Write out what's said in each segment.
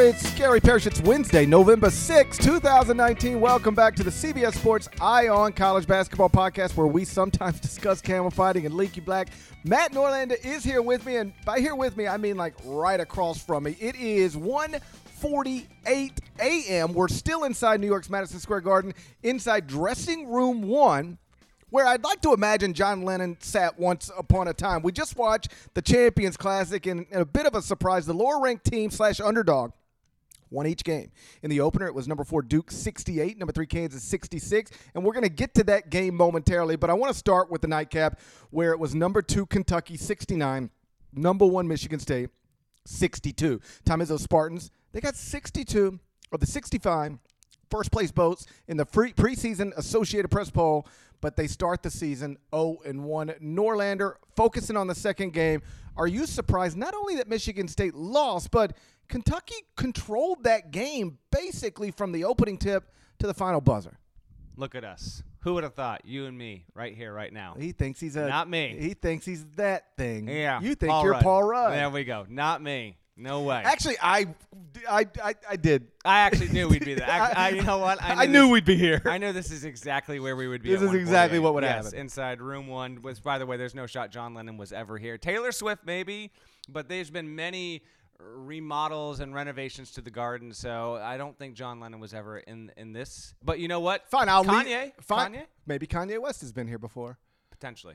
It's Gary Parrish. It's Wednesday, November 6, 2019. Welcome back to the CBS Sports Eye on College Basketball Podcast, where we sometimes discuss camel fighting and leaky black. Matt Norlander is here with me, and by here with me, I mean like right across from me. It is 1:48 a.m. We're still inside New York's Madison Square Garden, inside dressing room one, where I'd like to imagine John Lennon sat once upon a time. We just watched the Champions Classic, and in a bit of a surprise, the lower-ranked team slash underdog won each game. In the opener, it was number 4 Duke 68, number 3 Kansas 66, and we're going to get to that game momentarily, but I want to start with the nightcap where it was number 2 Kentucky 69, number 1 Michigan State 62. Tom Izzo Spartans, they got 62 of the 65 first-place votes in the free preseason Associated Press poll, but they start the season 0-1. Norlander, focusing on the second game, are you surprised not only that Michigan State lost, but Kentucky controlled that game basically from the opening tip to the final buzzer? Look at us. Who would have thought? You and me right here, right now. He thinks he's a— Not me. He thinks he's that thing. Yeah. You think Paul Rudd. Paul Rudd. There we go. Not me. No way. Actually, I did. I actually knew we'd be there. You know what? I knew we'd be here. I knew this is exactly where we would be. This is exactly what would happen. Inside room one was, by the way, there's no shot John Lennon was ever here. Taylor Swift, maybe, but there's been many remodels and renovations to the garden, so I don't think John Lennon was ever in this. But you know what? Fine, I'll leave. Kanye? Maybe Kanye West has been here before. Potentially.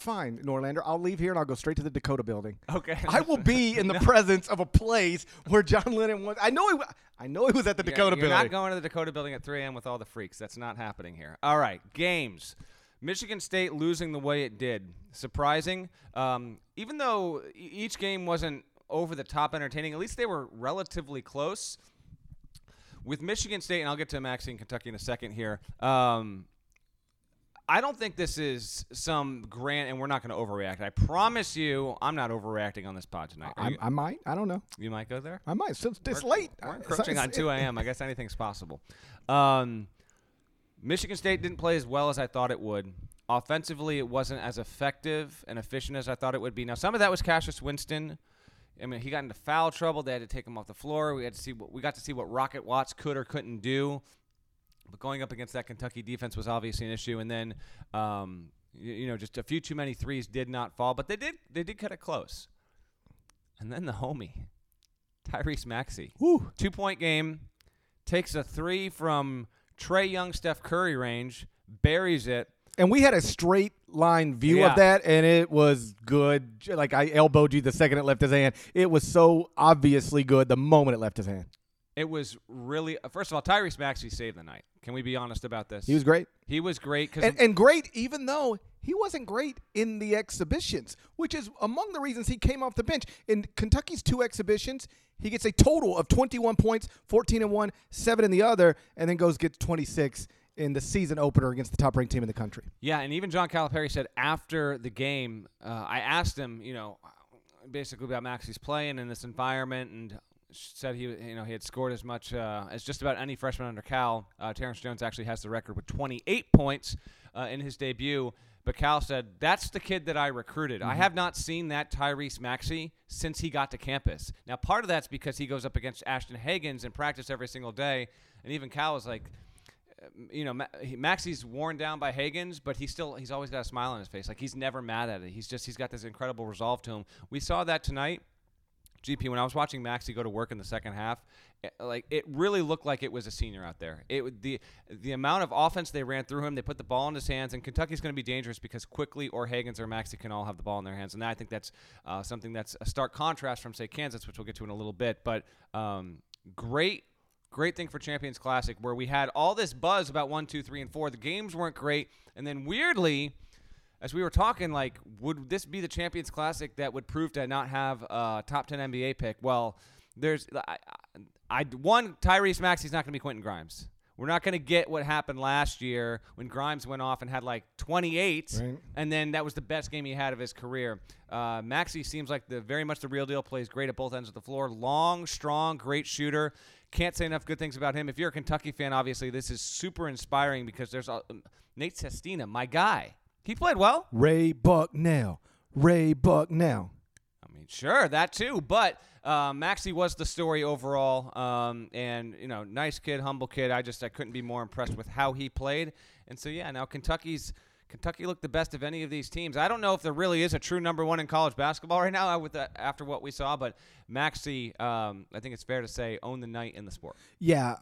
Fine, Norlander. I'll leave here and I'll go straight to the Dakota building. Okay. I will be in the presence of a place where John Lennon was. I know he was at the Dakota building. You're not going to the Dakota building at 3 a.m. with all the freaks. That's not happening here. All right, games. Michigan State losing the way it did. Surprising. Even though each game wasn't over-the-top entertaining, at least they were relatively close. With Michigan State, and I'll get to Maxey and Kentucky in a second here, I don't think this is some grand, and we're not going to overreact. I promise you, I'm not overreacting on this pod tonight. I might. I don't know. You might go there? I might. So it's late. We're encroaching on 2 a.m. I guess anything's possible. Michigan State didn't play as well as I thought it would. Offensively, it wasn't as effective and efficient as I thought it would be. Now, some of that was Cassius Winston. I mean, he got into foul trouble. They had to take him off the floor. We got to see what Rocket Watts could or couldn't do. But going up against that Kentucky defense was obviously an issue. And then, just a few too many threes did not fall. But they did cut it close. And then the homie, Tyrese Maxey. Woo. 2-point game. Takes a three from Tre Young, Steph Curry range. Buries it. And we had a straight line view of that, and it was good. Like, I elbowed you the second it left his hand. It was so obviously good the moment it left his hand. It was really – first of all, Tyrese Maxey saved the night. Can we be honest about this? He was great. He was great. And great even though he wasn't great in the exhibitions, which is among the reasons he came off the bench. In Kentucky's 2 exhibitions, he gets a total of 21 points, 14 in one, 7 in the other, and then gets 26 in the season opener against the top-ranked team in the country. Yeah, and even John Calipari said after the game, I asked him, basically about Maxey's play and in this environment and – said he had scored as much as just about any freshman under Cal. Terrence Jones actually has the record with 28 points in his debut. But Cal said, that's the kid that I recruited. Mm-hmm. I have not seen that Tyrese Maxey since he got to campus. Now, part of that's because he goes up against Ashton Hagans in practice every single day. And even Cal was like, Maxey's worn down by Hagans, but he's always got a smile on his face. Like, he's never mad at it. He's got this incredible resolve to him. We saw that tonight. GP, when I was watching Maxey go to work in the second half, it really looked like it was a senior out there. The amount of offense they ran through him, they put the ball in his hands, and Kentucky's going to be dangerous because Quickly or Hagans or Maxey can all have the ball in their hands. And I think that's something that's a stark contrast from, say, Kansas, which we'll get to in a little bit. But great thing for Champions Classic where we had all this buzz about 1, 2, 3, and 4. The games weren't great. And then weirdly, as we were talking, like, would this be the Champions Classic that would prove to not have a top 10 NBA pick? Well, Tyrese Maxey's not going to be Quentin Grimes. We're not going to get what happened last year when Grimes went off and had, like, 28, right? And then that was the best game he had of his career. Maxey seems like very much the real deal, plays great at both ends of the floor, long, strong, great shooter. Can't say enough good things about him. If you're a Kentucky fan, obviously, this is super inspiring because there's Nate Sestina, my guy. He played well. Ray Bucknell. I mean, Sure, that too. But Maxey was the story overall, and nice kid, humble kid. I couldn't be more impressed with how he played. And so now Kentucky looked the best of any of these teams. I don't know if there really is a true number one in college basketball right now after what we saw, but Maxey, I think it's fair to say, owned the night in the sport. Yeah,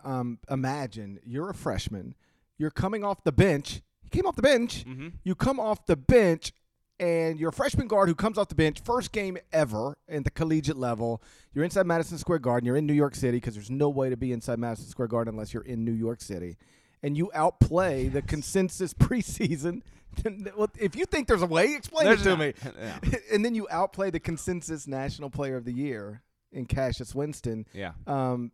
imagine you're a freshman. You're coming off the bench. He came off the bench. Mm-hmm. You come off the bench, and you're a freshman guard who comes off the bench, first game ever at the collegiate level. You're inside Madison Square Garden. You're in New York City because there's no way to be inside Madison Square Garden unless you're in New York City. And you outplay the consensus preseason. If you think there's a way, explain it to me. Yeah. And then you outplay the consensus National Player of the Year in Cassius Winston. Yeah,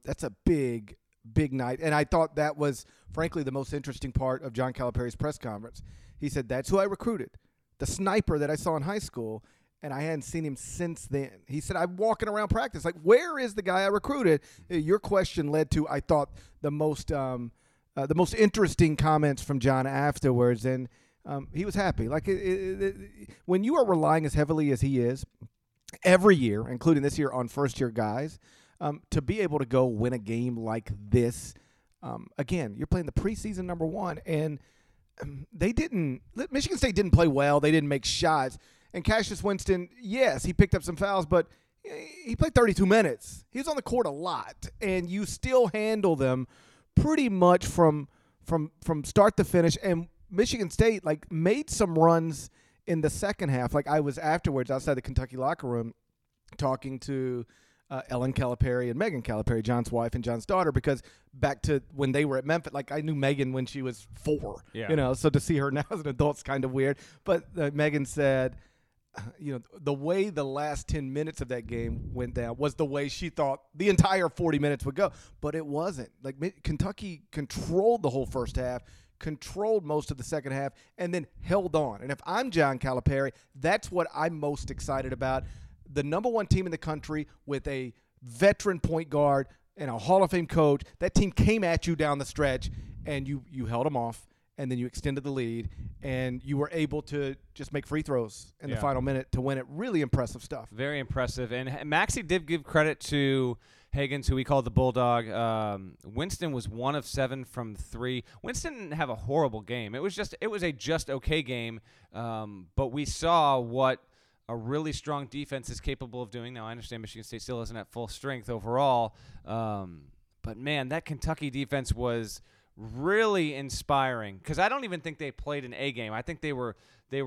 that's a big night. And I thought that was, frankly, the most interesting part of John Calipari's press conference. He said, "That's who I recruited, the sniper that I saw in high school, and I hadn't seen him since then." He said, "I'm walking around practice. Like, where is the guy I recruited?" Your question led to, I thought, the most interesting comments from John afterwards, and he was happy. Like, when you are relying as heavily as he is every year, including this year, on first-year guys, to be able to go win a game like this, again, you're playing the preseason number one, and Michigan State didn't play well. They didn't make shots. And Cassius Winston, yes, he picked up some fouls, but he played 32 minutes. He was on the court a lot, and you still handle them pretty much from start to finish. And Michigan State, like, made some runs in the second half. Like, I was afterwards outside the Kentucky locker room talking to Ellen Calipari and Megan Calipari, John's wife and John's daughter, because back to when they were at Memphis, like, I knew Megan when she was 4, so to see her now as an adult's kind of weird. But Megan said, the way the last 10 minutes of that game went down was the way she thought the entire 40 minutes would go. But it wasn't. Like, Kentucky controlled the whole first half, controlled most of the second half, and then held on. And if I'm John Calipari, that's what I'm most excited about. The number one team in the country with a veteran point guard and a Hall of Fame coach, that team came at you down the stretch, and you held them off, and then you extended the lead, and you were able to just make free throws in the final minute to win it. Really impressive stuff. Very impressive. And Maxey did give credit to Hagans, who we call the Bulldog. Winston was 1 of 7 from 3. Winston didn't have a horrible game. It was a just okay game, but we saw what – a really strong defense is capable of doing. Now, I understand Michigan State still isn't at full strength overall, but, man, that Kentucky defense was really inspiring because I don't even think they played an A game. I think they were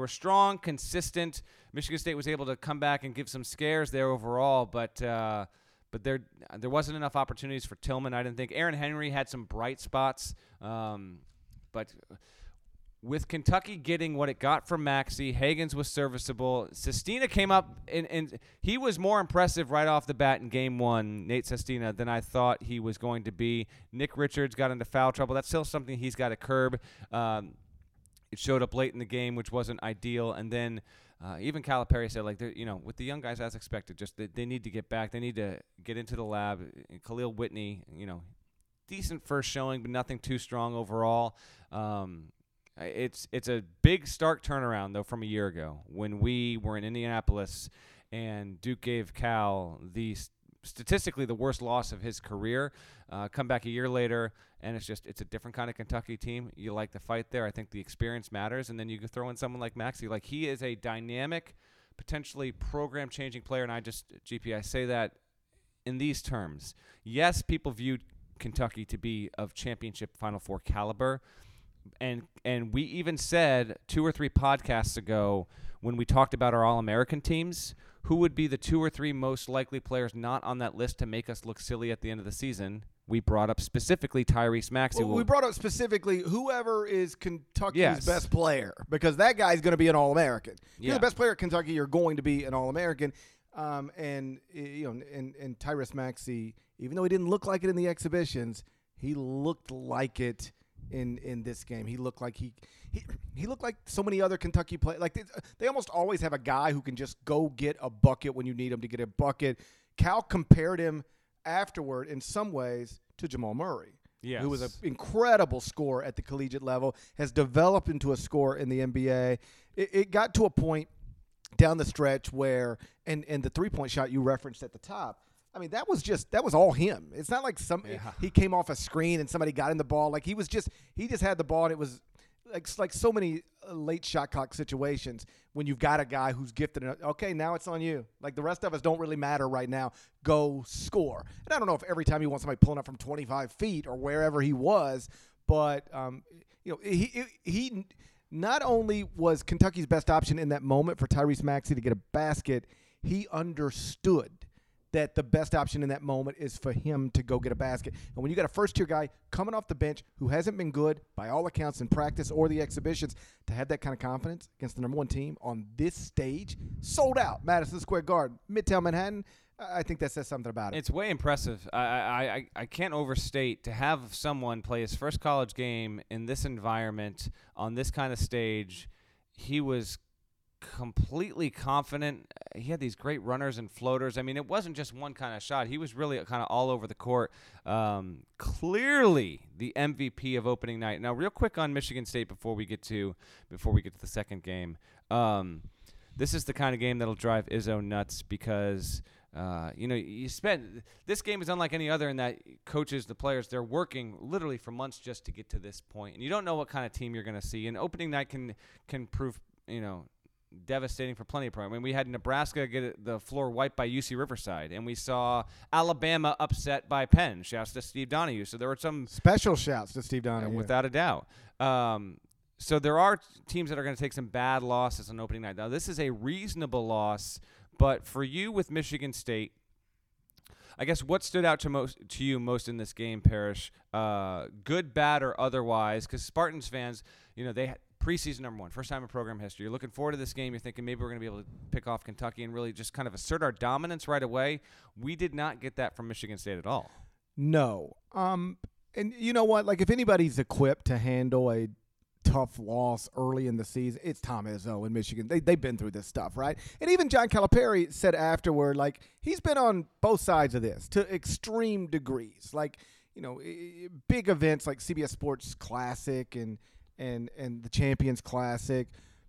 strong, consistent. Michigan State was able to come back and give some scares there overall, but there wasn't enough opportunities for Tillman, I didn't think. Aaron Henry had some bright spots, but – with Kentucky getting what it got from Maxey, Hagans was serviceable. Sestina came up, and he was more impressive right off the bat in game one, Nate Sestina, than I thought he was going to be. Nick Richards got into foul trouble. That's still something he's got to curb. It showed up late in the game, which wasn't ideal. And then even Calipari said, with the young guys, as expected, just they need to get back. They need to get into the lab. And Khalil Whitney, decent first showing, but nothing too strong overall. It's a big, stark turnaround, though, from a year ago when we were in Indianapolis and Duke gave Cal statistically the worst loss of his career. Come back a year later, and it's a different kind of Kentucky team. You like the fight there. I think the experience matters. And then you throw in someone like Maxey. Like, he is a dynamic, potentially program-changing player. And I say that in these terms. Yes, people viewed Kentucky to be of championship Final Four caliber, and we even said 2 or 3 podcasts ago when we talked about our All-American teams, who would be the 2 or 3 most likely players not on that list to make us look silly at the end of the season. We brought up specifically Tyrese Maxey. Well, we brought up specifically whoever is Kentucky's best player, because that guy's going to be an All-American. If you're the best player at Kentucky, you're going to be an All-American. And Tyrese Maxey, even though he didn't look like it in the exhibitions, he looked like it in this game. He looked like he looked like so many other Kentucky players. Like, they almost always have a guy who can just go get a bucket when you need him to get a bucket. Cal compared him afterward in some ways to Jamal Murray, who was an incredible scorer at the collegiate level, has developed into a scorer in the NBA. It got to a point down the stretch where and the three-point shot you referenced at the top, I mean, that was all him. It's not like he came off a screen and somebody got in the ball. Like he just had the ball, and it was like so many late shot clock situations when you've got a guy who's gifted enough. Okay, now it's on you. Like the rest of us don't really matter right now. Go score. And I don't know if every time you want somebody pulling up from 25 feet or wherever he was, but he not only was Kentucky's best option in that moment for Tyrese Maxey to get a basket, he understood that the best option in that moment is for him to go get a basket. And when you got a first-tier guy coming off the bench who hasn't been good by all accounts in practice or the exhibitions, to have that kind of confidence against the number one team on this stage, sold out Madison Square Garden, Midtown Manhattan, I think that says something about it. It's way impressive. I can't overstate to have someone play his first college game in this environment on this kind of stage. He was completely confident. He had these great runners and floaters. I mean, it wasn't just one kind of shot. He was really kind of all over the court. Clearly the MVP of opening night. Now, real quick on Michigan State before we get to the second game. This is the kind of game that'll drive Izzo nuts because this game is unlike any other in that coaches, the players, they're working literally for months just to get to this point. And you don't know what kind of team you're going to see. And opening night can prove, devastating for plenty of programs. I mean, we had Nebraska get the floor wiped by UC Riverside, and we saw Alabama upset by Penn. Shouts to Steve Donohue. So there were some special shouts to Steve Donohue, without a doubt. So there are teams that are going to take some bad losses on opening night. Now, this is a reasonable loss, but for you with Michigan State, I guess what stood out to you most in this game, Parrish, good, bad, or otherwise? Because Spartans fans, they had preseason number one, first time in program history. You're looking forward to this game. You're thinking maybe we're going to be able to pick off Kentucky and really just kind of assert our dominance right away. We did not get that from Michigan State at all. No. And you know what? Like, if anybody's equipped to handle a tough loss early in the season, it's Tom Izzo in Michigan. They've been through this stuff, right? And even John Calipari said afterward, like, he's been on both sides of this to extreme degrees. Like, big events like CBS Sports Classic and the Champions Classic,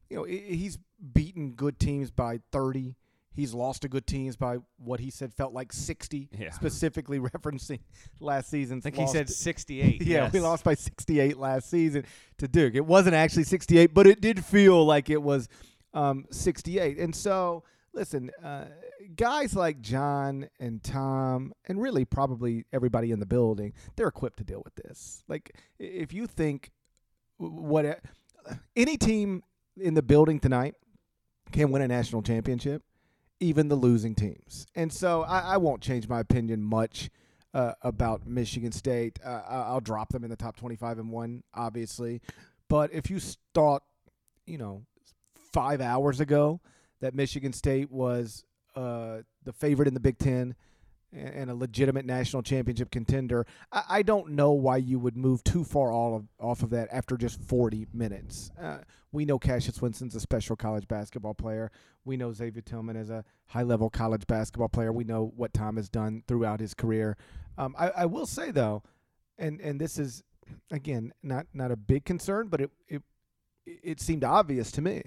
he's beaten good teams by 30. He's lost to good teams by what he said felt like 60, specifically referencing last season. I think he said 68. We lost by 68 last season to Duke. It wasn't actually 68, but it did feel like it was 68. And so, listen, guys like John and Tom, and really probably everybody in the building, they're equipped to deal with this. Like, if you think any team in the building tonight can win a national championship, even the losing teams. And so I won't change my opinion much about Michigan State. I'll drop them in the top 25 and one, obviously. But if you thought, 5 hours ago that Michigan State was the favorite in the Big Ten and a legitimate national championship contender, I don't know why you would move too far off of that after just 40 minutes. We know Cassius Winston's a special college basketball player. We know Xavier Tillman is a high-level college basketball player. We know what Tom has done throughout his career. I will say, though, and this is, again, not a big concern, but it seemed obvious to me,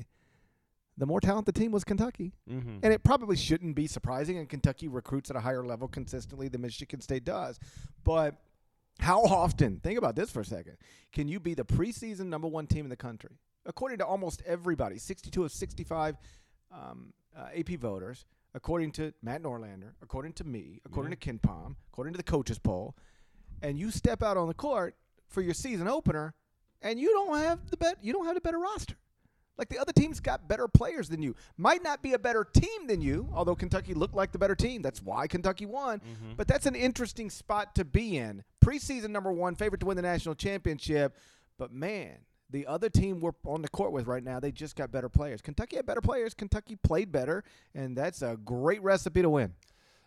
the more talented team was Kentucky. Mm-hmm. And it probably shouldn't be surprising, and Kentucky recruits at a higher level consistently than Michigan State does. But how often, think about this for a second, can you be the preseason number one team in the country? According to almost everybody, 62 of 65 AP voters, according to Matt Norlander, according to me, according to KenPom, according to the coaches poll, and you step out on the court for your season opener, and you don't have the better roster. Like, the other team's got better players than you. Might not be a better team than you, although Kentucky looked like the better team. That's why Kentucky won. Mm-hmm. But that's an interesting spot to be in. Preseason number one, favorite to win the national championship. But, man, the other team we're on the court with right now, they just got better players. Kentucky had better players. Kentucky played better. And that's a great recipe to win.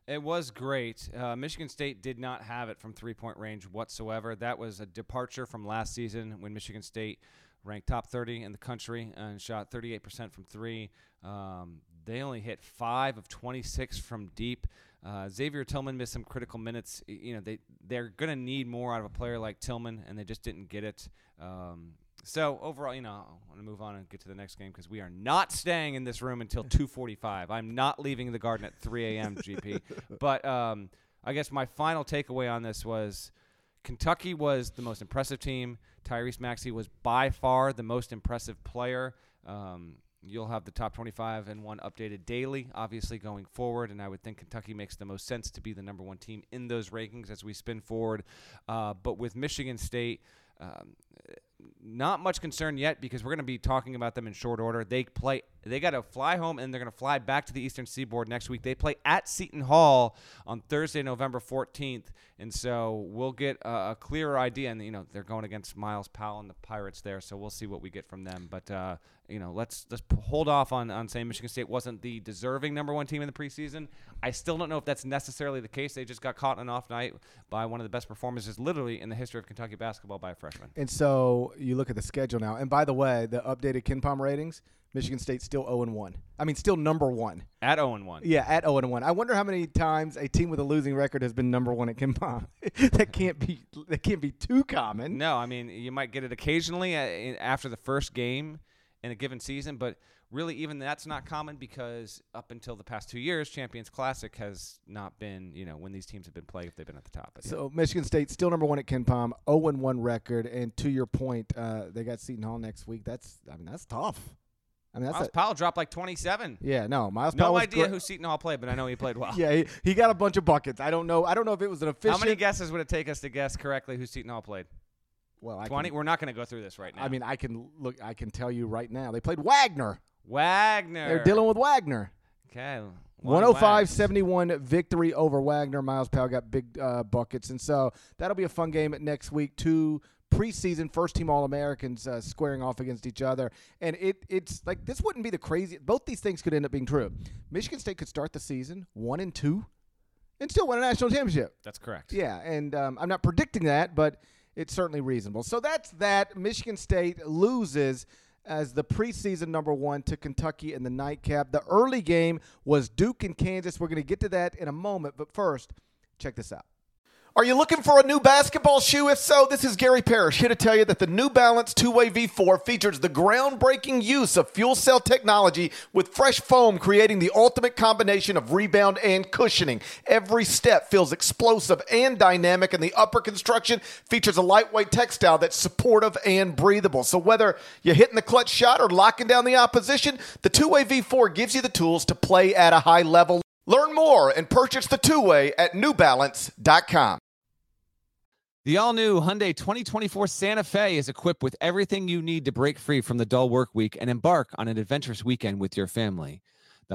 It was great. Michigan State did not have it from three-point range whatsoever. That was a departure from last season when Michigan State – ranked top 30 in the country and shot 38% from three. They only hit 5 of 26 from deep. Xavier Tillman missed some critical minutes. They're going to need more out of a player like Tillman, and they just didn't get it. So overall, you know, I want to move on and get to the next game because we are not staying in this room until 2:45. I'm not leaving the Garden at 3 a.m. GP. But I guess my final takeaway on this was Kentucky was the most impressive team. Tyrese Maxey was by far the most impressive player. You'll have the top 25 and one updated daily, obviously, going forward. And I would think Kentucky makes the most sense to be the number one team in those rankings as we spin forward. But with Michigan State, not much concern yet because we're going to be talking about them in short order. They got to fly home, and they're going to fly back to the Eastern Seaboard next week. They play at Seton Hall on Thursday, November 14th, and so we'll get a clearer idea. And, you know, they're going against Miles Powell and the Pirates there, so we'll see what we get from them. But, you know, let's hold off on saying Michigan State wasn't the deserving number one team in the preseason. I still don't know if that's necessarily the case. They just got caught on an off night by one of the best performances literally in the history of Kentucky basketball by a freshman. And so you look at the schedule now. And, by the way, the updated KenPom ratings – Michigan State still 0-1. I mean, still number one. At 0-1. Yeah, at 0-1. I wonder how many times a team with a losing record has been number one at KenPom. That can't be too common. No, I mean, you might get it occasionally after the first game in a given season, but really even that's not common because up until the past 2 years, Champions Classic has not been, you know, when these teams have been played, if they've been at the top. But, so yeah. Michigan State still number one at KenPom, 0-1 record, and to your point, they got Seton Hall next week. That's tough. I mean, Miles Powell dropped like 27. Yeah, no, Miles Powell. No idea who Seton Hall played, but I know he played well. Yeah, he got a bunch of buckets. I don't know if it was an official. How many guesses would it take us to guess correctly who Seton Hall played? Well, 20. We're not going to go through this right now. I mean, I can tell you right now. They played Wagner. They're dealing with Wagner. Okay. 105-71 victory over Wagner. Miles Powell got big buckets, and so that'll be a fun game next week. Two preseason first-team All-Americans squaring off against each other. And it's like this wouldn't be the craziest. Both these things could end up being true. Michigan State could start the season 1-2 and still win a national championship. That's correct. Yeah, and I'm not predicting that, but it's certainly reasonable. So that's that. Michigan State loses as the preseason number one to Kentucky in the nightcap. The early game was Duke and Kansas. We're going to get to that in a moment. But first, check this out. Are you looking for a new basketball shoe? If so, this is Gary Parrish here to tell you that the New Balance 2-Way V4 features the groundbreaking use of fuel cell technology with fresh foam, creating the ultimate combination of rebound and cushioning. Every step feels explosive and dynamic, and the upper construction features a lightweight textile that's supportive and breathable. So whether you're hitting the clutch shot or locking down the opposition, the 2-Way V4 gives you the tools to play at a high level. Learn more and purchase the 2-Way at newbalance.com. The all-new Hyundai 2024 Santa Fe is equipped with everything you need to break free from the dull work week and embark on an adventurous weekend with your family. The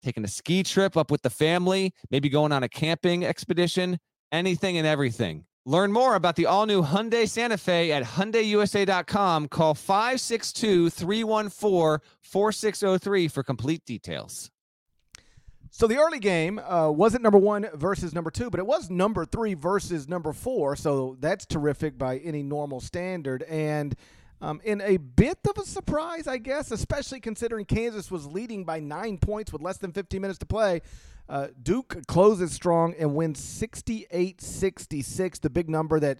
taking a ski trip up with the family, maybe going on a camping expedition, anything and everything. Learn more about the all-new Hyundai Santa Fe at HyundaiUSA.com. Call 562-314-4603 for complete details. So the early game wasn't number one versus number two, but it was number three versus number four, so that's terrific by any normal standard. And in a bit of a surprise, I guess, especially considering Kansas was leading by 9 points with less than 15 minutes to play, Duke closes strong and wins 68-66, the big number that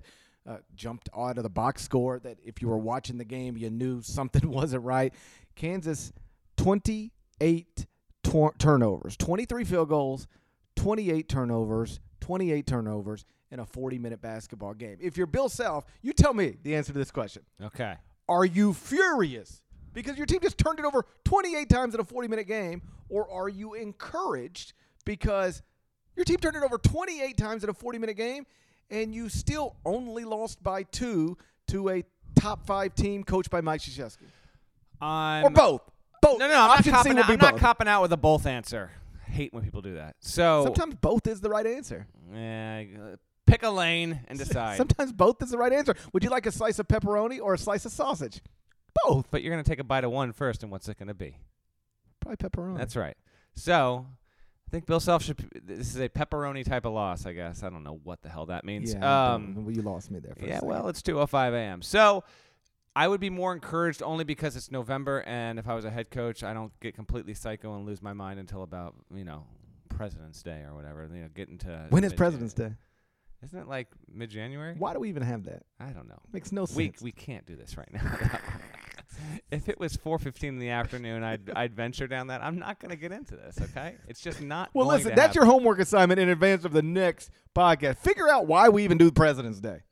jumped out of the box score that if you were watching the game, you knew something wasn't right. Kansas, 28 turnovers, 23 field goals, 28 turnovers in a 40-minute basketball game. If you're Bill Self, you tell me the answer to this question. Okay. Are you furious because your team just turned it over 28 times in a 40-minute game, or are you encouraged because your team turned it over 28 times in a 40-minute game and you still only lost by 2 to a top-5 team coached by Mike Krzyzewski? Or both. Both. No, I'm not copping out with a both answer. I hate when people do that. So sometimes both is the right answer. Yeah, pick a lane and decide. Sometimes both is the right answer. Would you like a slice of pepperoni or a slice of sausage? Both. But you're going to take a bite of one first, and what's it going to be? Probably pepperoni. That's right. So I think Bill Self should. This is a pepperoni type of loss, I guess. I don't know what the hell that means. Yeah, well, you lost me there for a second. Well, it's 2:05 a.m. So I would be more encouraged only because it's November, and if I was a head coach, I don't get completely psycho and lose my mind until about, you know, President's Day or whatever. You know, getting to when is President's Day? Isn't it like mid-January? Why do we even have that? I don't know. Makes no sense. We can't do this right now. If it was 4:15 in the afternoon, I'd venture down that. I'm not going to get into this, okay? It's just not well, going listen, to that's happen. Your homework assignment in advance of the next podcast. Figure out why we even do President's Day.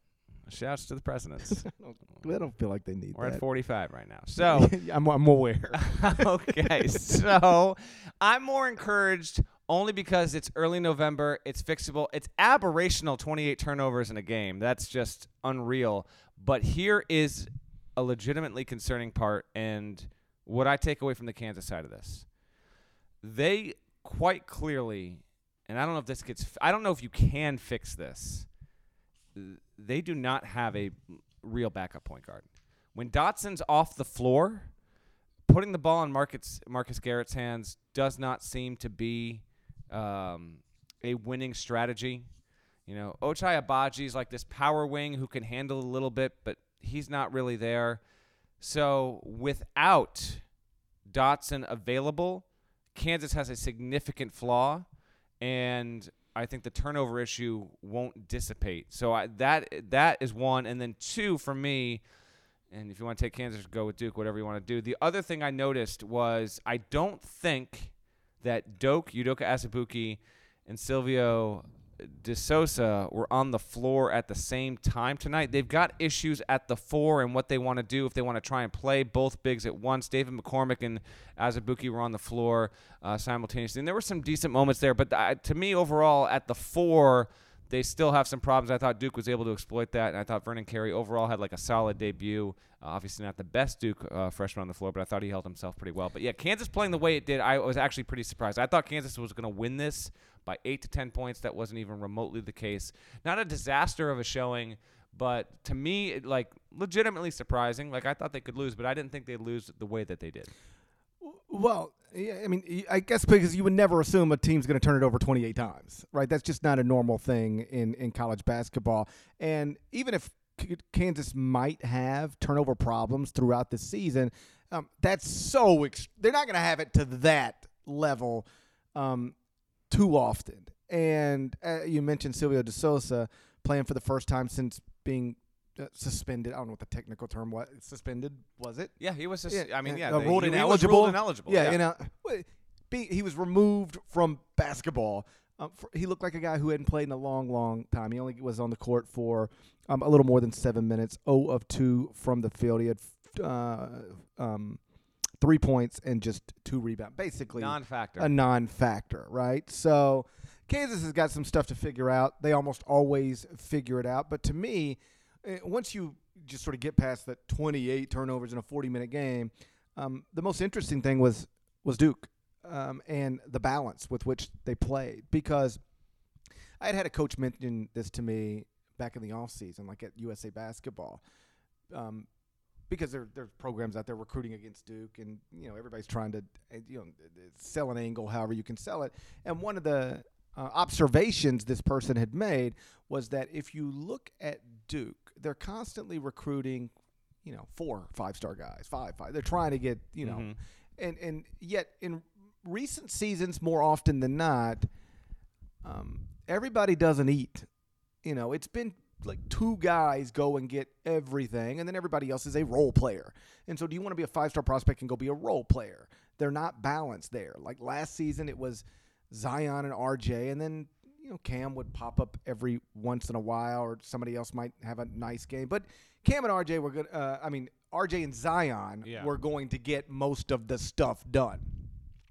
Shouts to the presidents. I don't feel like they need We're that. We're at 45 right now. So I'm aware. Okay, so I'm more encouraged only because it's early November. It's fixable. It's aberrational 28 turnovers in a game. That's just unreal. But here is a legitimately concerning part, and what I take away from the Kansas side of this, they quite clearly, and I don't know if this gets, I don't know if you can fix this. They do not have a real backup point guard. When Dotson's off the floor, putting the ball in Marcus Garrett's hands does not seem to be a winning strategy. You know, Ochai Agbaji is like this power wing who can handle a little bit, but he's not really there. So without Dotson available, Kansas has a significant flaw, and I think the turnover issue won't dissipate. So that is one. And then two, for me, and if you want to take Kansas, go with Duke, whatever you want to do. The other thing I noticed was I don't think that Udoka Azubuike and Silvio DeSosa were on the floor at the same time tonight. They've got issues at the four and what they want to do if they want to try and play both bigs at once. David McCormick and Azubuike were on the floor simultaneously, and there were some decent moments there. But to me, overall, at the four, they still have some problems. I thought Duke was able to exploit that, and I thought Vernon Carey overall had like a solid debut. Obviously not the best Duke freshman on the floor, but I thought he held himself pretty well. But, yeah, Kansas playing the way it did, I was actually pretty surprised. I thought Kansas was going to win this by 8 to 10 points. That wasn't even remotely the case. Not a disaster of a showing, but to me, like, legitimately surprising. Like, I thought they could lose, but I didn't think they'd lose the way that they did. Well, yeah, I mean, I guess because you would never assume a team's going to turn it over 28 times, right? That's just not a normal thing in college basketball. And even if Kansas might have turnover problems throughout the season, that's so they're not going to have it to that level too often. And you mentioned Silvio DeSosa playing for the first time since being suspended. I don't know what the technical term was. Suspended, was it? Yeah, he was. Ruled ineligible. Yeah. He was removed from basketball. He looked like a guy who hadn't played in a long, long time. He only was on the court for a little more than 7 minutes. 0 of 2 from the field. He had 3 points and just 2 rebounds. Basically, a non-factor, right? So Kansas has got some stuff to figure out. They almost always figure it out. But to me, once you just sort of get past that 28 turnovers in a 40-minute game, the most interesting thing was Duke and the balance with which they played. Because I had a coach mention this to me back in the offseason, like at USA Basketball, because there are programs out there recruiting against Duke, and you know everybody's trying to sell an angle however you can sell it. And one of the observations this person had made was that if you look at Duke, they're constantly recruiting, 4 5-star guys, five. They're trying to get, mm-hmm. and yet in recent seasons, more often than not, everybody doesn't eat. It's been like 2 guys go and get everything, and then everybody else is a role player. And so do you want to be a 5-star prospect and go be a role player? They're not balanced there. Like last season, it was Zion and RJ, and then Cam would pop up every once in a while, or somebody else might have a nice game. But Cam and RJ were good. RJ and Zion were going to get most of the stuff done.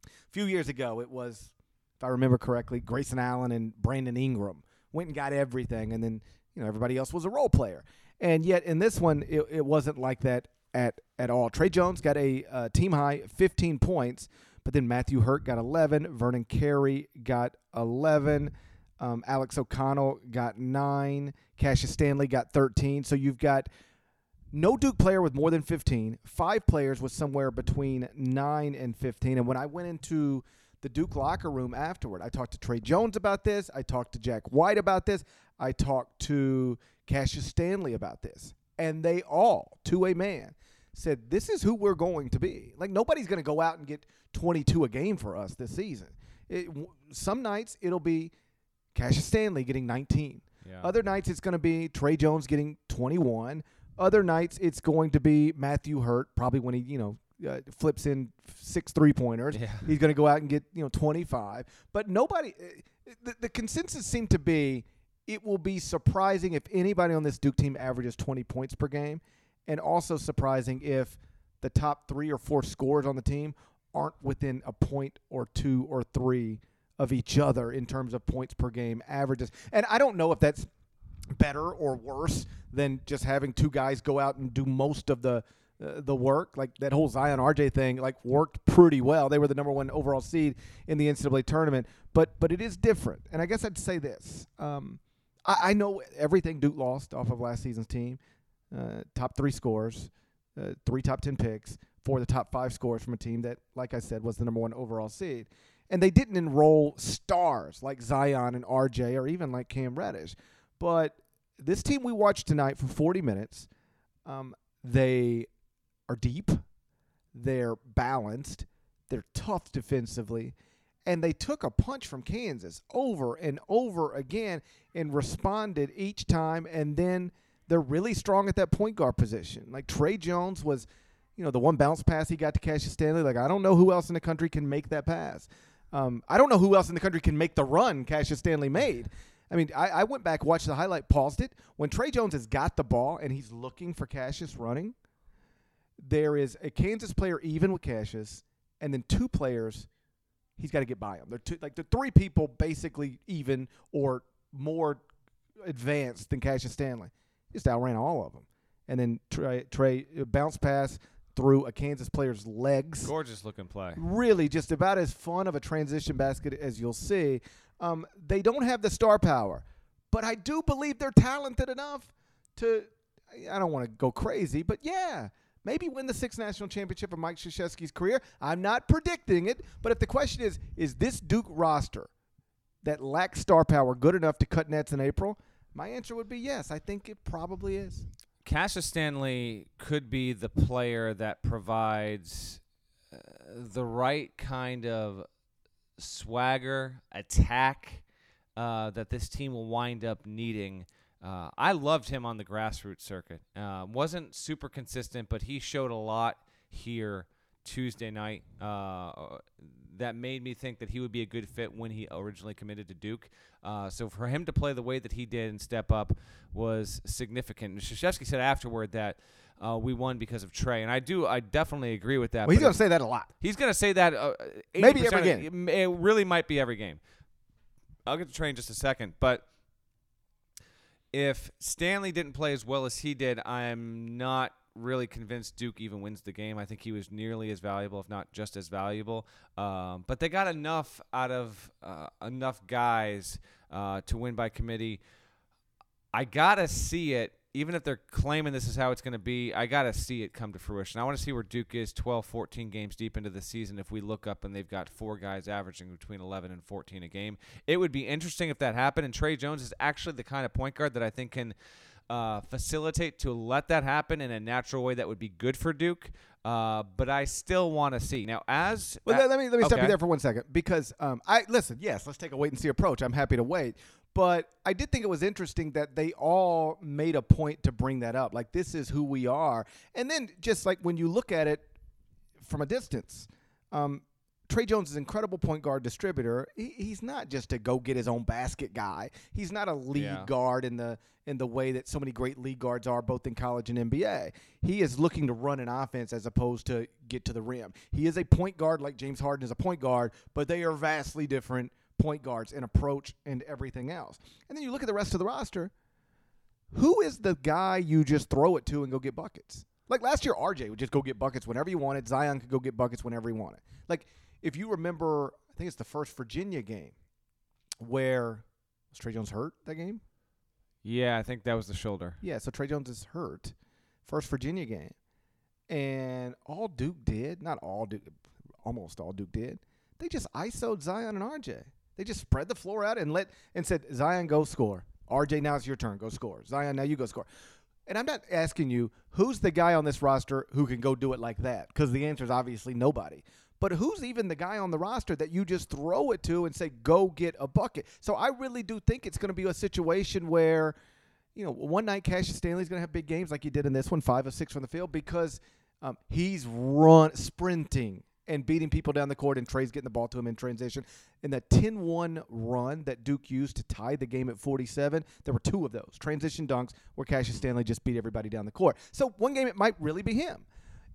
A few years ago, it was, if I remember correctly, Grayson Allen and Brandon Ingram went and got everything, and then everybody else was a role player. And yet in this one, it wasn't like that at all. Tre Jones got a team-high 15 points. But then Matthew Hurt got 11. Vernon Carey got 11. Alex O'Connell got 9. Cassius Stanley got 13. So you've got No Duke player with more than 15. 5 players was somewhere between 9 and 15. And when I went into the Duke locker room afterward, I talked to Tre Jones about this. I talked to Jack White about this. I talked to Cassius Stanley about this. And they all, to a man, said, this is who we're going to be. Like, nobody's going to go out and get 22 a game for us this season. Some nights it'll be Cassius Stanley getting 19. Yeah. Other nights it's going to be Tre Jones getting 21. Other nights it's going to be Matthew Hurt, probably when he, flips in 6 3-pointers. Yeah. He's going to go out and get, 25. But nobody the consensus seemed to be it will be surprising if anybody on this Duke team averages 20 points per game, and also surprising if the top 3 or 4 scorers on the team aren't within a point or 2 or 3 of each other in terms of points per game averages. And I don't know if that's better or worse than just having 2 guys go out and do most of the work. Like, that whole Zion RJ thing, like, worked pretty well. They were the number 1 overall seed in the NCAA tournament, but it is different. And I guess I'd say this. I know everything Duke lost off of last season's team. Top 3 scores, 3 top 10 picks, 4 of the top 5 scores from a team that, like I said, was the number 1 overall seed. And they didn't enroll stars like Zion and RJ or even like Cam Reddish. But this team we watched tonight for 40 minutes, they are deep, they're balanced, they're tough defensively, and they took a punch from Kansas over and over again and responded each time. And then they're really strong at that point guard position. Like, Tre Jones was, the one bounce pass he got to Cassius Stanley. Like, I don't know who else in the country can make that pass. I don't know who else in the country can make the run Cassius Stanley made. I mean, I went back, watched the highlight, paused it. When Tre Jones has got the ball and he's looking for Cassius running, there is a Kansas player even with Cassius, and then 2 players he's got to get by him. They're the 3 people basically even or more advanced than Cassius Stanley. Just outran all of them. And then Tre bounce pass through a Kansas player's legs. Gorgeous looking play. Really just about as fun of a transition basket as you'll see. They don't have the star power, but I do believe they're talented enough to, I don't want to go crazy, but yeah, maybe win the 6th national championship of Mike Krzyzewski's career. I'm not predicting it, but if the question is this Duke roster that lacks star power good enough to cut nets in April? My answer would be yes. I think it probably is. Cassius Stanley could be the player that provides the right kind of swagger, attack that this team will wind up needing. I loved him on the grassroots circuit. Wasn't super consistent, but he showed a lot here Tuesday night that made me think that he would be a good fit when he originally committed to Duke. So for him to play the way that he did and step up was significant. Krzyzewski said afterward that we won because of Tre, and I definitely agree with that. Well, he's going to say that a lot. He's going to say that maybe every game. It really might be every game. I'll get to Tre in just a second, but if Stanley didn't play as well as he did, I'm not really convinced Duke even wins the game. I think he was nearly as valuable, if not just as valuable. But they got enough out of enough guys to win by committee. I got to see it, even if they're claiming this is how it's going to be, I got to see it come to fruition. I want to see where Duke is 12, 14 games deep into the season if we look up and they've got 4 guys averaging between 11 and 14 a game. It would be interesting if that happened, and Tre Jones is actually the kind of point guard that I think can – facilitate to let that happen in a natural way that would be good for Duke, but I still want to see. Now, as let me stop you there for 1 second, because let's take a wait and see approach. I'm happy to wait, but I did think it was interesting that they all made a point to bring that up. Like, this is who we are, and then just like when you look at it from a distance. Tre Jones is an incredible point guard distributor. He's not just a go-get-his-own-basket guy. He's not a lead guard in the way that so many great lead guards are, both in college and NBA. He is looking to run an offense as opposed to get to the rim. He is a point guard like James Harden is a point guard, but they are vastly different point guards in approach and everything else. And then you look at the rest of the roster. Who is the guy you just throw it to and go get buckets? Like, last year, RJ would just go get buckets whenever he wanted. Zion could go get buckets whenever he wanted. Like, if you remember, I think it's the first Virginia game where was Tre Jones hurt that game? Yeah, I think that was the shoulder. Yeah, so Tre Jones is hurt. first Virginia game. And all Duke did, not all Duke, almost all Duke did, they just ISO'd Zion and RJ. They just spread the floor out and said, Zion, go score. RJ, now it's your turn. Go score. Zion, now you go score. And I'm not asking you who's the guy on this roster who can go do it like that, because the answer is obviously nobody. But who's even the guy on the roster that you just throw it to and say, go get a bucket? So I really do think it's going to be a situation where, you know, one night Cassius Stanley's going to have big games like he did in this one, 5 of 6 from the field, because he's sprinting and beating people down the court, and Tre's getting the ball to him in transition. In the 10-1 run that Duke used to tie the game at 47, there were 2 of those transition dunks where Cassius Stanley just beat everybody down the court. So one game it might really be him.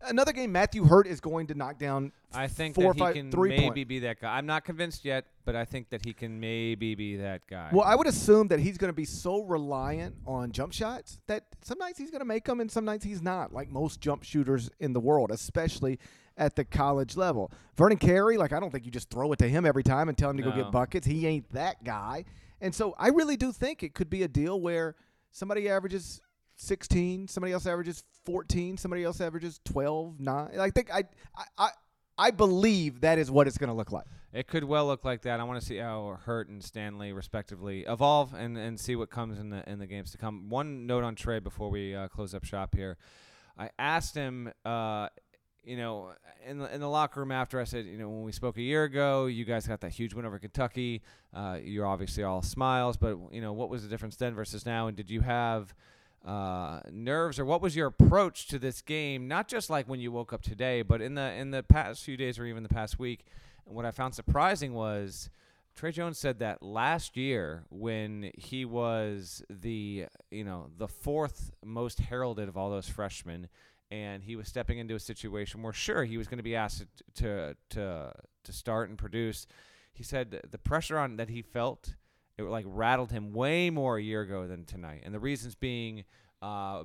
Another game, Matthew Hurt is going to knock down 4 or 5 3-pointers. Maybe be that guy. I'm not convinced yet, but I think that he can maybe be that guy. Well, I would assume that he's going to be so reliant on jump shots that some nights he's going to make them and some nights he's not, like most jump shooters in the world, especially at the college level. Vernon Carey, like, I don't think you just throw it to him every time and tell him to go get buckets. He ain't that guy. And so I really do think it could be a deal where somebody averages 16, somebody else averages 14, somebody else averages 12, 9. I think I believe that is what it's going to look like. It could well look like that. I want to see how Hurt and Stanley, respectively, evolve and see what comes in the games to come. One note on Tre before we close up shop here. I asked him, you know, in the locker room after, I said, you know, when we spoke a year ago, you guys got that huge win over Kentucky. You're obviously all smiles, but, you know, what was the difference then versus now? And did you have nerves, or what was your approach to this game, not just like when you woke up today, but in the past few days or even the past week? And what I found surprising was Tre Jones said that last year, when he was the 4th most heralded of all those freshmen, and he was stepping into a situation where, sure, he was going to be asked to start and produce, he said the pressure on that he felt, it like rattled him way more a year ago than tonight. And the reasons being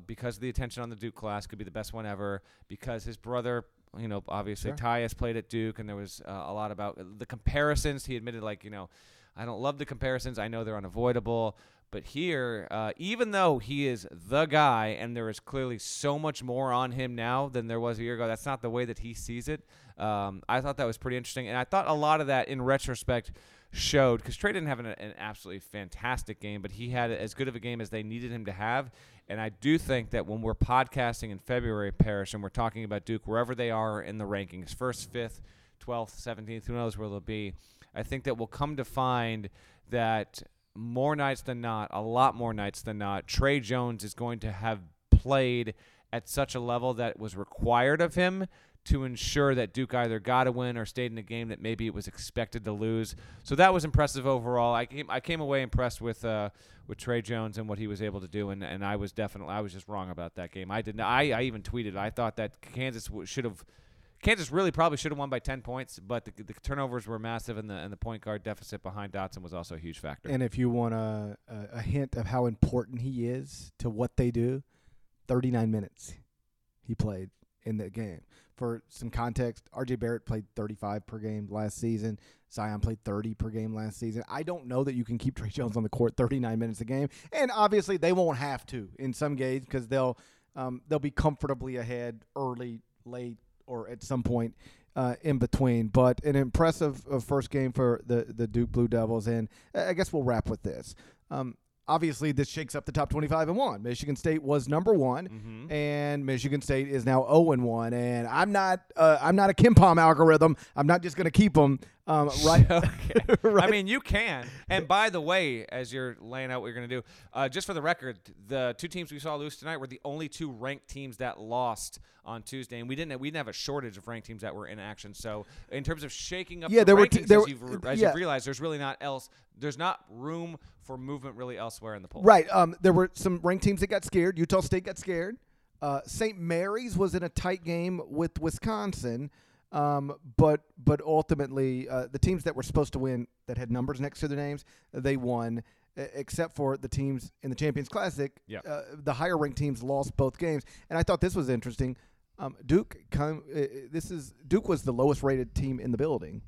because of the attention on the Duke class, could be the best one ever, because his brother, you know, obviously, sure, Tyus played at Duke, and there was a lot about the comparisons. He admitted, like, you know, I don't love the comparisons. I know they're unavoidable. But here, even though he is the guy and there is clearly so much more on him now than there was a year ago, that's not the way that he sees it. I thought that was pretty interesting. And I thought a lot of that, in retrospect, showed, because Tre didn't have an absolutely fantastic game, but he had as good of a game as they needed him to have. And I do think that when we're podcasting in February, Parrish, and we're talking about Duke, wherever they are in the rankings, 1st, 5th, 12th, 17th, who knows where they'll be, I think that we'll come to find that more nights than not, a lot more nights than not, Tre Jones is going to have played at such a level that was required of him to ensure that Duke either got a win or stayed in a game that maybe it was expected to lose. So that was impressive overall. I came away impressed with Tre Jones and what he was able to do, and I was just wrong about that game. I even tweeted, I thought that Kansas really probably should have won by 10 points, but the turnovers were massive, and the point guard deficit behind Dotson was also a huge factor. And if you want a hint of how important he is to what they do, 39 minutes he played in the game. For some context, RJ Barrett played 35 per game last season. Zion played 30 per game last season. I don't know that you can keep Tre Jones on the court 39 minutes a game, and obviously they won't have to in some games, because they'll be comfortably ahead early, late, or at some point in between. But an impressive first game for the Duke Blue Devils. And I guess we'll wrap with this. Obviously, this shakes up the top 25-1. Michigan State was number 1, and Michigan State is now 0-1. And I'm not a KenPom algorithm. I'm not just going to keep them right. Okay. Right. I mean, you can. And by the way, as you're laying out what you're going to do, just for the record, the 2 teams we saw lose tonight were the only 2 ranked teams that lost on Tuesday, and we didn't have a shortage of ranked teams that were in action. So in terms of shaking up the rankings, you've realized, there's really not else. There's not room for movement really elsewhere in the poll. Right. There were some ranked teams that got scared. Utah State got scared. St. Mary's was in a tight game with Wisconsin. But ultimately, the teams that were supposed to win, that had numbers next to their names, they won, except for the teams in the Champions Classic. Yep. The higher-ranked teams lost both games. And I thought this was interesting. Duke was the lowest-rated team in the building.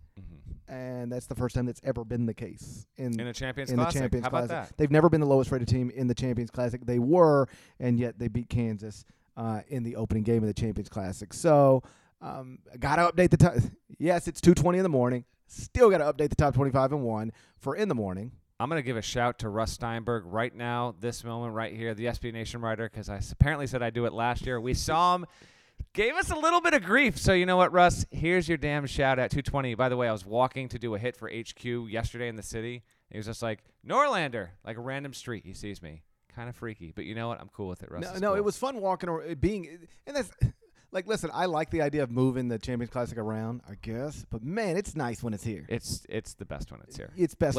And that's the first time that's ever been the case in the Champions Classic. How about that? They've never been the lowest rated team in the Champions Classic. They were, and yet they beat Kansas in the opening game of the Champions Classic. So got to update the top. Yes, it's 2:20 in the morning. Still got to update the top 25 and 1 for in the morning. I'm going to give a shout to Russ Steinberg right now, this moment right here, the SB Nation writer, because I apparently said I do it last year. We saw him. Gave us a little bit of grief. So you know what, Russ? Here's your damn shout at 2:20. By the way, I was walking to do a hit for HQ yesterday in the city. He was just like, Norlander, like a random street. He sees me. Kind of freaky. But you know what? I'm cool with it, Russ. No, it was fun walking or being – and that's – like, listen, I like the idea of moving the Champions Classic around, I guess. But, man, it's nice when it's here. It's the best when it's here. It's best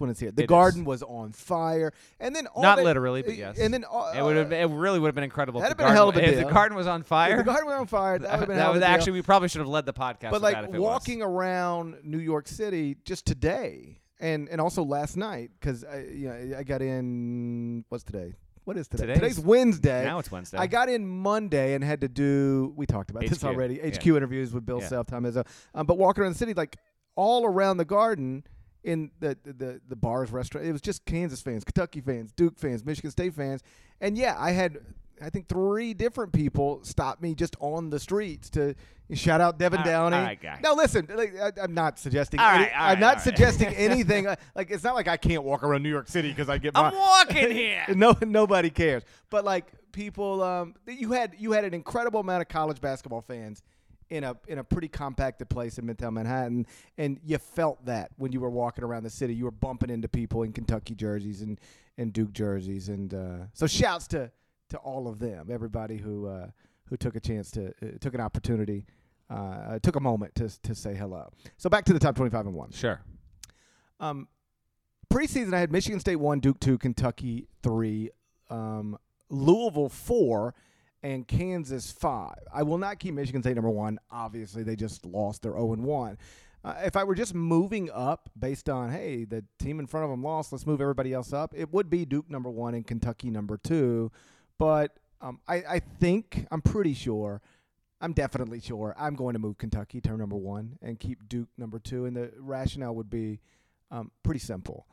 when it's here. The garden was on fire. And then all not that, literally, but yes. And then all, it really would have been incredible. That would have been a hell of a deal. If the garden was on fire. If the garden was on fire, that would have been hell of a deal. Actually, we probably should have led the podcast with that if it was. But, like, walking around New York City just today – And also last night, because I got in, what's today? What is today? Today's Wednesday. Now it's Wednesday. I got in Monday and had to do, we talked about this already, HQ interviews with Bill Self, Tom Izzo. But walking around the city, like all around the garden in the bars, restaurants, it was just Kansas fans, Kentucky fans, Duke fans, Michigan State fans. And, yeah, I had, I think, 3 different people stopped me just on the streets to shout out Devin Downey. All right, guys. Now, listen, like, I'm not suggesting anything. Like, it's not like I can't walk around New York City because I get my – I'm walking here. Nobody cares. But, like, people you had an incredible amount of college basketball fans in a pretty compacted place in Midtown Manhattan, and you felt that when you were walking around the city. You were bumping into people in Kentucky jerseys and Duke jerseys. And so shouts to all of them, everybody who took a chance took an opportunity, took a moment to say hello. So back to the top 25 and 1. Sure. Preseason, I had Michigan State 1, Duke 2, Kentucky 3, Louisville 4, and Kansas 5. I will not keep Michigan State number 1. Obviously, they just lost their 0-1. If I were just moving up based on, hey, the team in front of them lost, let's move everybody else up, it would be Duke number 1 and Kentucky number 2. But I think, I'm definitely sure, I'm going to move Kentucky to number 1 and keep Duke number 2. And the rationale would be pretty simple.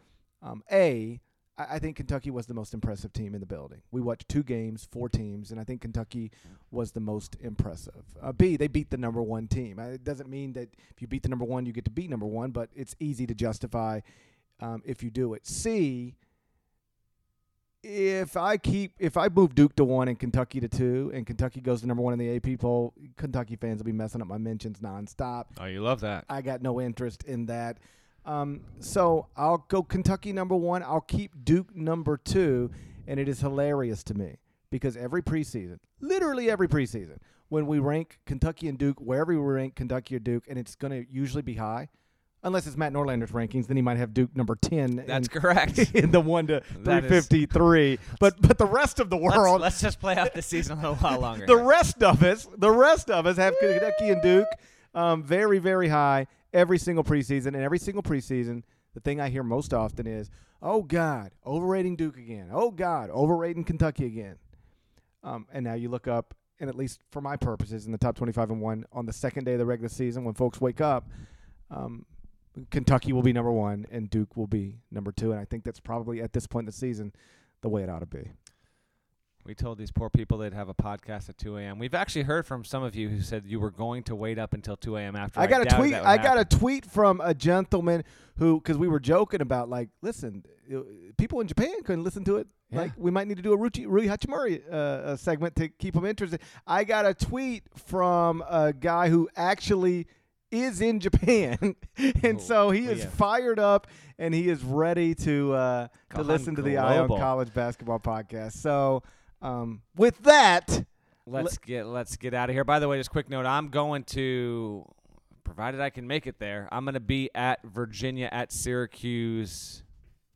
I think Kentucky was the most impressive team in the building. We watched 2 games, 4 teams, and I think Kentucky was the most impressive. They beat the number 1 team. It doesn't mean that if you beat the number 1, you get to beat number 1, but it's easy to justify if you do it. C, if I move Duke to 1 and Kentucky to 2 and Kentucky goes to number 1 in the AP poll, Kentucky fans will be messing up my mentions nonstop. Oh, you love that. I got no interest in that. So I'll go Kentucky number 1. I'll keep Duke number 2. And it is hilarious to me because every preseason, literally every preseason, when we rank Kentucky and Duke, wherever we rank Kentucky or Duke, and it's going to usually be high. Unless it's Matt Norlander's rankings, then he might have Duke number 10. That's correct. In the 1 to 353. But the rest of the world. Let's just play out the season a little while longer. The rest of us have Kentucky and Duke very, very high every single preseason. And every single preseason, the thing I hear most often is, oh, God, overrating Duke again. Oh, God, overrating Kentucky again. And now you look up, and at least for my purposes, in the top 25 and 1 on the second day of the regular season when folks wake up, Kentucky will be number 1 and Duke will be number 2. And I think that's probably at this point in the season the way it ought to be. We told these poor people they'd have a podcast at 2 a.m. We've actually heard from some of you who said you were going to wait up until 2 a.m. after. I got a tweet from a gentleman who, because we were joking about, like, listen, people in Japan couldn't listen to it. Yeah. Like, we might need to do a Rui Hachimura segment to keep them interested. I got a tweet from a guy who actually is in Japan, and so he is fired up, and he is ready to listen to the Ion College Basketball Podcast. So, with that, let's get out of here. By the way, just a quick note: I'm going to, provided I can make it there, I'm going to be at Virginia at Syracuse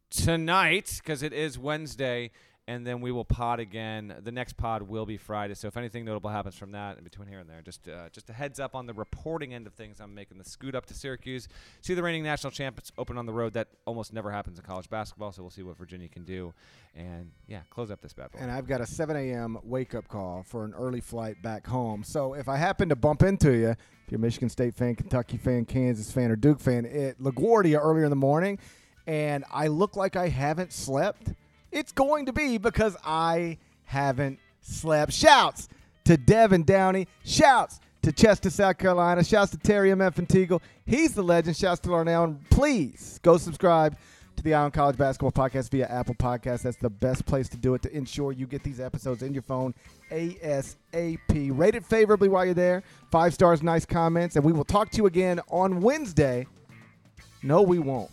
tonight because it is Wednesday. And then we will pod again. The next pod will be Friday. So if anything notable happens from that in between here and there, just a heads up on the reporting end of things. I'm making the scoot up to Syracuse. See the reigning national champions open on the road. That almost never happens in college basketball. So we'll see what Virginia can do. And, yeah, close up this bad boy. And I've got a 7 a.m. wake-up call for an early flight back home. So if I happen to bump into you, if you're a Michigan State fan, Kentucky fan, Kansas fan, or Duke fan, at LaGuardia earlier in the morning, and I look like I haven't slept – it's going to be because I haven't slap. Shouts to Devin Downey. Shouts to Chester, South Carolina. Shouts to Terry M. Fantigle. He's the legend. Shouts to Larnell. And please go subscribe to the Island College Basketball Podcast via Apple Podcasts. That's the best place to do it to ensure you get these episodes in your phone ASAP. Rate it favorably while you're there. 5 stars, nice comments. And we will talk to you again on Wednesday. No, we won't.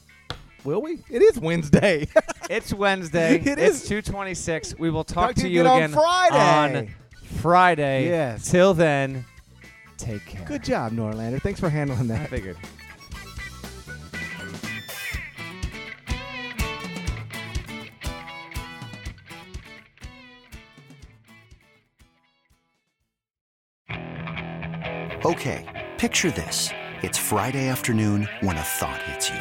Will we? It is Wednesday. It's Wednesday. It's 2:26. We will talk to you again on Friday. Yes. Till then, take care. Good job, Norlander. Thanks for handling that. I figured. Okay, picture this. It's Friday afternoon when a thought hits you.